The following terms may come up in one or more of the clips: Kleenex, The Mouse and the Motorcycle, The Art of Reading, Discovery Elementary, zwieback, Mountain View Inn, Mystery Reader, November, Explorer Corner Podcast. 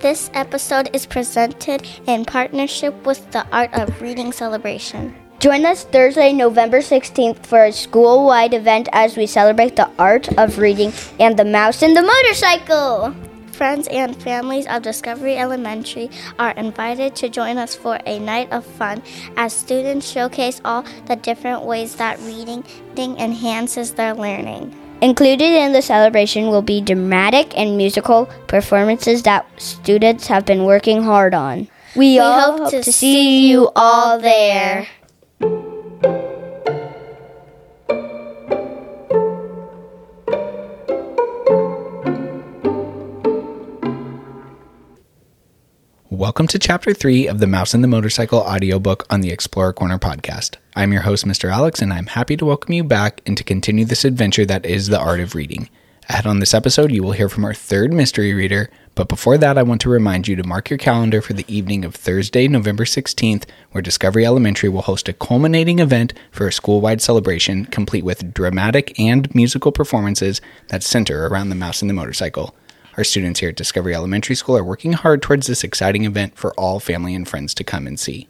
This episode is presented in partnership with the Art of Reading celebration. Join us Thursday, November 16th for a school-wide event as we celebrate the Art of Reading and The Mouse and the Motorcycle. Friends and families of Discovery Elementary are invited to join us for a night of fun as students showcase all the different ways that reading enhances their learning. Included in the celebration will be dramatic and musical performances that students have been working hard on. We hope to see you all there. Welcome to Chapter 3 of the Mouse and the Motorcycle audiobook on the Explorer Corner Podcast. I'm your host, Mr. Alex, and I'm happy to welcome you back and to continue this adventure that is the Art of Reading. Ahead on this episode, you will hear from our third mystery reader, but before that, I want to remind you to mark your calendar for the evening of Thursday, November 16th, where Discovery Elementary will host a culminating event for a school-wide celebration, complete with dramatic and musical performances that center around the Mouse and the Motorcycle. Our students here at Discovery Elementary School are working hard towards this exciting event for all family and friends to come and see.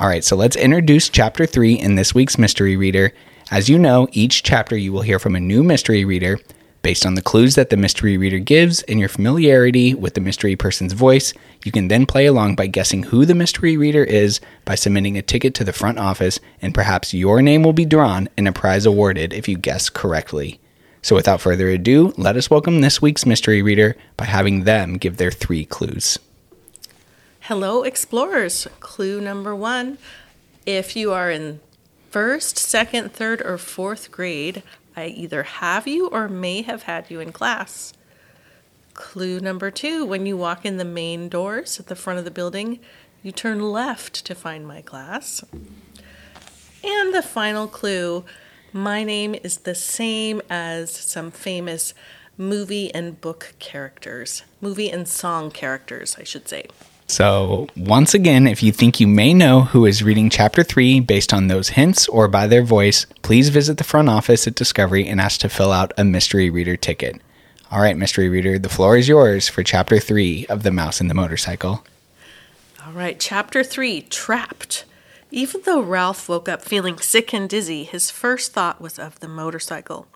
All right, so let's introduce Chapter 3 in this week's mystery reader. As you know, each chapter you will hear from a new mystery reader. Based on the clues that the mystery reader gives and your familiarity with the mystery person's voice, you can then play along by guessing who the mystery reader is by submitting a ticket to the front office, and perhaps your name will be drawn and a prize awarded if you guess correctly. So without further ado, let us welcome this week's mystery reader by having them give their three clues. Hello, explorers. Clue number 1. If you are in first, second, third, or fourth grade, I either have you or may have had you in class. Clue number 2. When you walk in the main doors at the front of the building, you turn left to find my class. And the final clue. My name is the same as some famous movie and book characters. Movie and song characters, I should say. So, once again, if you think you may know who is reading Chapter 3 based on those hints or by their voice, please visit the front office at Discovery and ask to fill out a mystery reader ticket. All right, mystery reader, the floor is yours for Chapter 3 of The Mouse and the Motorcycle. All right, Chapter 3, Trapped. Even though Ralph woke up feeling sick and dizzy, his first thought was of the motorcycle.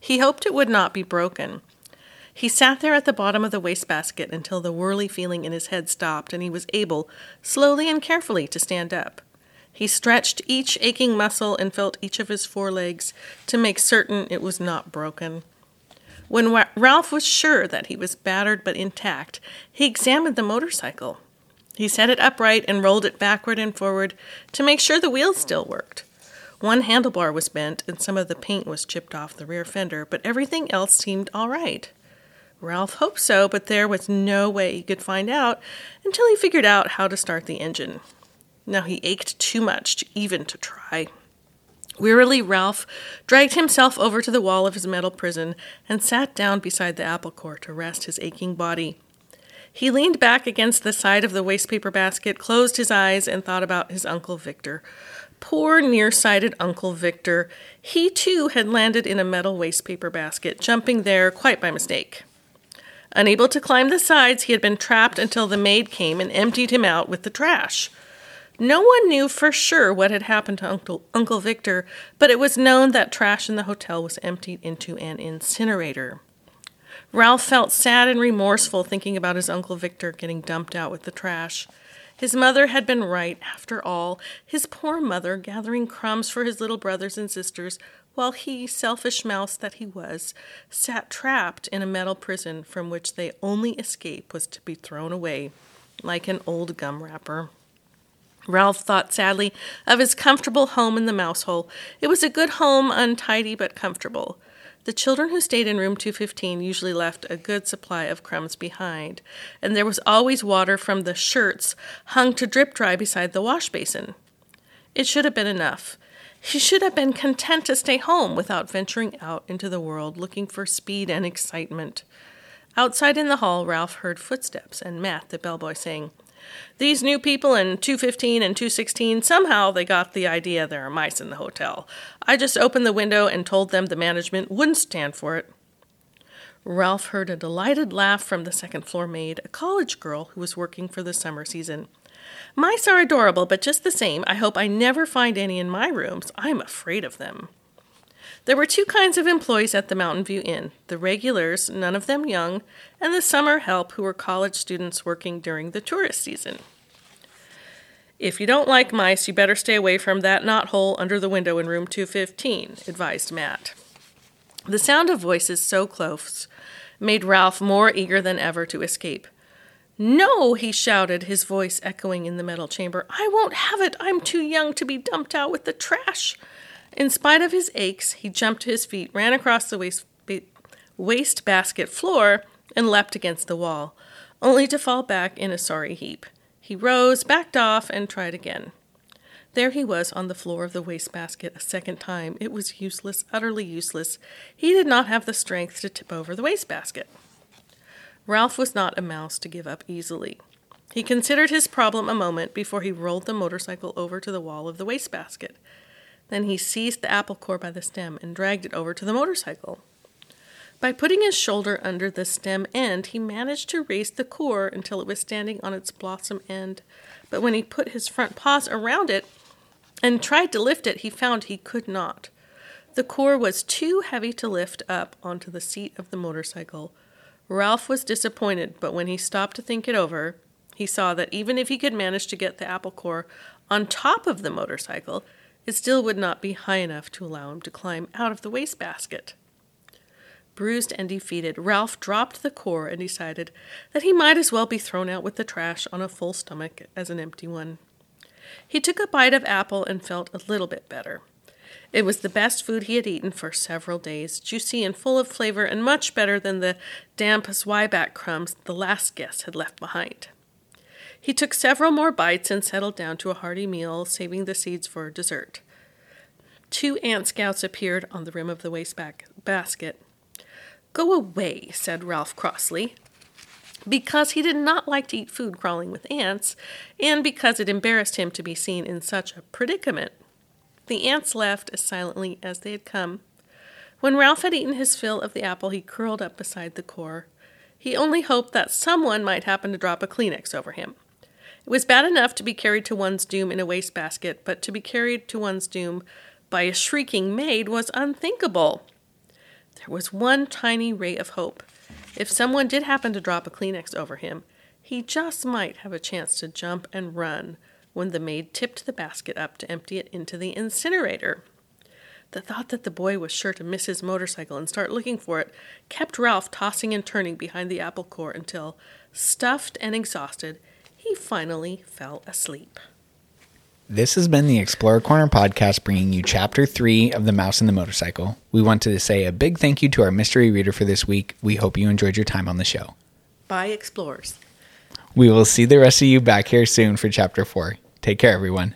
He hoped it would not be broken. He sat there at the bottom of the wastebasket until the whirly feeling in his head stopped and he was able, slowly and carefully, to stand up. He stretched each aching muscle and felt each of his forelegs to make certain it was not broken. When Ralph was sure that he was battered but intact, he examined the motorcycle. He set it upright and rolled it backward and forward to make sure the wheels still worked. One handlebar was bent and some of the paint was chipped off the rear fender, but everything else seemed all right. Ralph hoped so, but there was no way he could find out until he figured out how to start the engine. Now he ached too much even to try. Wearily, Ralph dragged himself over to the wall of his metal prison and sat down beside the apple core to rest his aching body. He leaned back against the side of the wastepaper basket, closed his eyes, and thought about his Uncle Victor. Poor nearsighted Uncle Victor. He, too, had landed in a metal wastepaper basket, jumping there quite by mistake. Unable to climb the sides, he had been trapped until the maid came and emptied him out with the trash. No one knew for sure what had happened to Uncle Victor, but it was known that trash in the hotel was emptied into an incinerator. Ralph felt sad and remorseful thinking about his Uncle Victor getting dumped out with the trash. His mother had been right, after all, his poor mother gathering crumbs for his little brothers and sisters, while he, selfish mouse that he was, sat trapped in a metal prison from which the only escape was to be thrown away, like an old gum wrapper. Ralph thought sadly of his comfortable home in the mouse hole. It was a good home, untidy but comfortable. The children who stayed in room 215 usually left a good supply of crumbs behind, and there was always water from the shirts hung to drip dry beside the wash basin. It should have been enough. He should have been content to stay home without venturing out into the world looking for speed and excitement. Outside in the hall, Ralph heard footsteps and Matt, the bellboy, saying, "These new people in 215 and 216, somehow they got the idea there are mice in the hotel. I just opened the window and told them the management wouldn't stand for it." Ralph heard a delighted laugh from the second-floor maid, a college girl who was working for the summer season. "Mice are adorable, but just the same, I hope I never find any in my rooms. I'm afraid of them." There were two kinds of employees at the Mountain View Inn, the regulars, none of them young, and the summer help who were college students working during the tourist season. "If you don't like mice, you better stay away from that knothole under the window in room 215, advised Matt. The sound of voices so close made Ralph more eager than ever to escape. "No," he shouted, his voice echoing in the metal chamber. "I won't have it. I'm too young to be dumped out with the trash." In spite of his aches, he jumped to his feet, ran across the wastebasket floor, and leapt against the wall, only to fall back in a sorry heap. He rose, backed off, and tried again. There he was on the floor of the wastebasket a second time. It was useless, utterly useless. He did not have the strength to tip over the wastebasket. Ralph was not a mouse to give up easily. He considered his problem a moment before he rolled the motorcycle over to the wall of the wastebasket. Then he seized the apple core by the stem and dragged it over to the motorcycle. By putting his shoulder under the stem end, he managed to raise the core until it was standing on its blossom end. But when he put his front paws around it and tried to lift it, he found he could not. The core was too heavy to lift up onto the seat of the motorcycle. Ralph was disappointed, but when he stopped to think it over, he saw that even if he could manage to get the apple core on top of the motorcycle, it still would not be high enough to allow him to climb out of the wastebasket. Bruised and defeated, Ralph dropped the core and decided that he might as well be thrown out with the trash on a full stomach as an empty one. He took a bite of apple and felt a little bit better. It was the best food he had eaten for several days, juicy and full of flavor and much better than the damp zwieback crumbs the last guest had left behind. He took several more bites and settled down to a hearty meal, saving the seeds for dessert. Two ant scouts appeared on the rim of the wastebasket. "Go away," said Ralph crossly, because he did not like to eat food crawling with ants, and because it embarrassed him to be seen in such a predicament. The ants left as silently as they had come. When Ralph had eaten his fill of the apple, he curled up beside the core. He only hoped that someone might happen to drop a Kleenex over him. It was bad enough to be carried to one's doom in a wastebasket, but to be carried to one's doom by a shrieking maid was unthinkable. There was one tiny ray of hope. If someone did happen to drop a Kleenex over him, he just might have a chance to jump and run when the maid tipped the basket up to empty it into the incinerator. The thought that the boy was sure to miss his motorcycle and start looking for it kept Ralph tossing and turning behind the apple core until, stuffed and exhausted, he finally fell asleep. This has been the Explorer Corner Podcast, bringing you Chapter 3 of The Mouse and the Motorcycle. We wanted to say a big thank you to our mystery reader for this week. We hope you enjoyed your time on the show. Bye, Explorers. We will see the rest of you back here soon for Chapter 4. Take care, everyone.